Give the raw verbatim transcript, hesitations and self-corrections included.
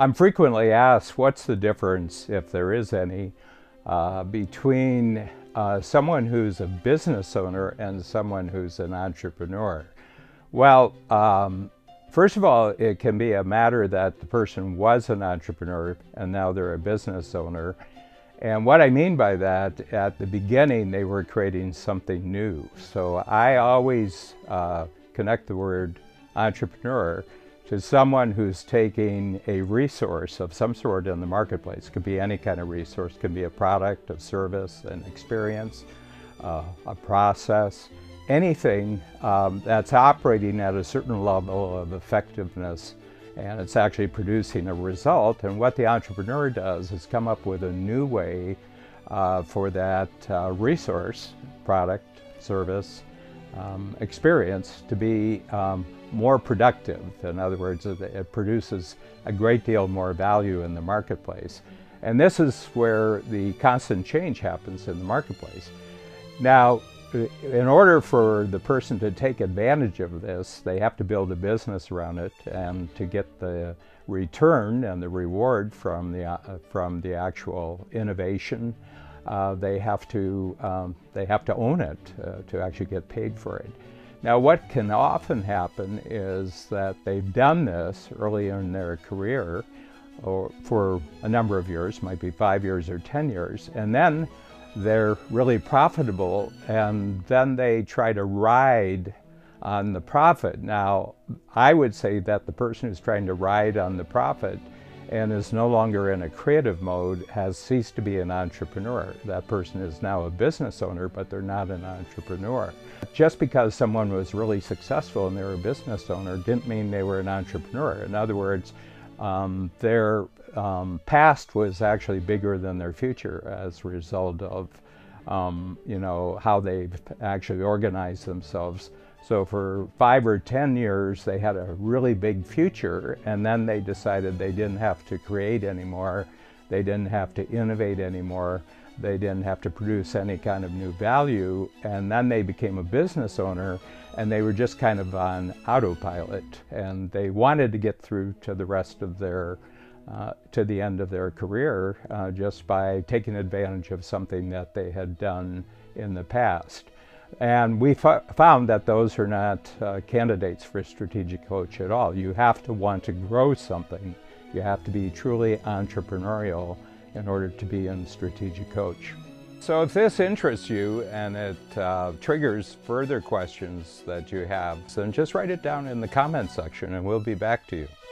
I'm frequently asked what's the difference, if there is any, uh, between uh, someone who's a business owner and someone who's an entrepreneur. Well, um, first of all, it can be a matter that the person was an entrepreneur and now they're a business owner. And what I mean by that, at the beginning they were creating something new. So I always uh, connect the word entrepreneur to someone who's taking a resource of some sort in the marketplace. It could be any kind of resource. It could be a product, a service, an experience, uh, a process, anything um, that's operating at a certain level of effectiveness, and it's actually producing a result. And what the entrepreneur does is come up with a new way uh, for that uh, resource, product, service, Um, experience to be um, more productive. In other words, it, it produces a great deal more value in the marketplace. And this is where the constant change happens in the marketplace. Now, in order for the person to take advantage of this, they have to build a business around it, and to get the return and the reward from the, uh, from the actual innovation, Uh, they have to um, they have to own it uh, to actually get paid for it. Now, what can often happen is that they've done this early in their career, or for a number of years, might be five years or ten years, and then they're really profitable, and then they try to ride on the profit. Now, I would say that the person who's trying to ride on the profit and is no longer in a creative mode has ceased to be an entrepreneur. That person is now a business owner, but they're not an entrepreneur. Just because someone was really successful and they were a business owner didn't mean they were an entrepreneur. In other words, um, their um, past was actually bigger than their future as a result of um, you know, how they actually organized themselves. So for five or ten years, they had a really big future, and then they decided they didn't have to create anymore, they didn't have to innovate anymore, they didn't have to produce any kind of new value, and then they became a business owner, and they were just kind of on autopilot, and they wanted to get through to the rest of their, uh, to the end of their career uh, just by taking advantage of something that they had done in the past. And we found that those are not uh, candidates for a strategic coach at all. You have to want to grow something. You have to be truly entrepreneurial in order to be in strategic coach. So if this interests you and it uh, triggers further questions that you have, then just write it down in the comment section and we'll be back to you.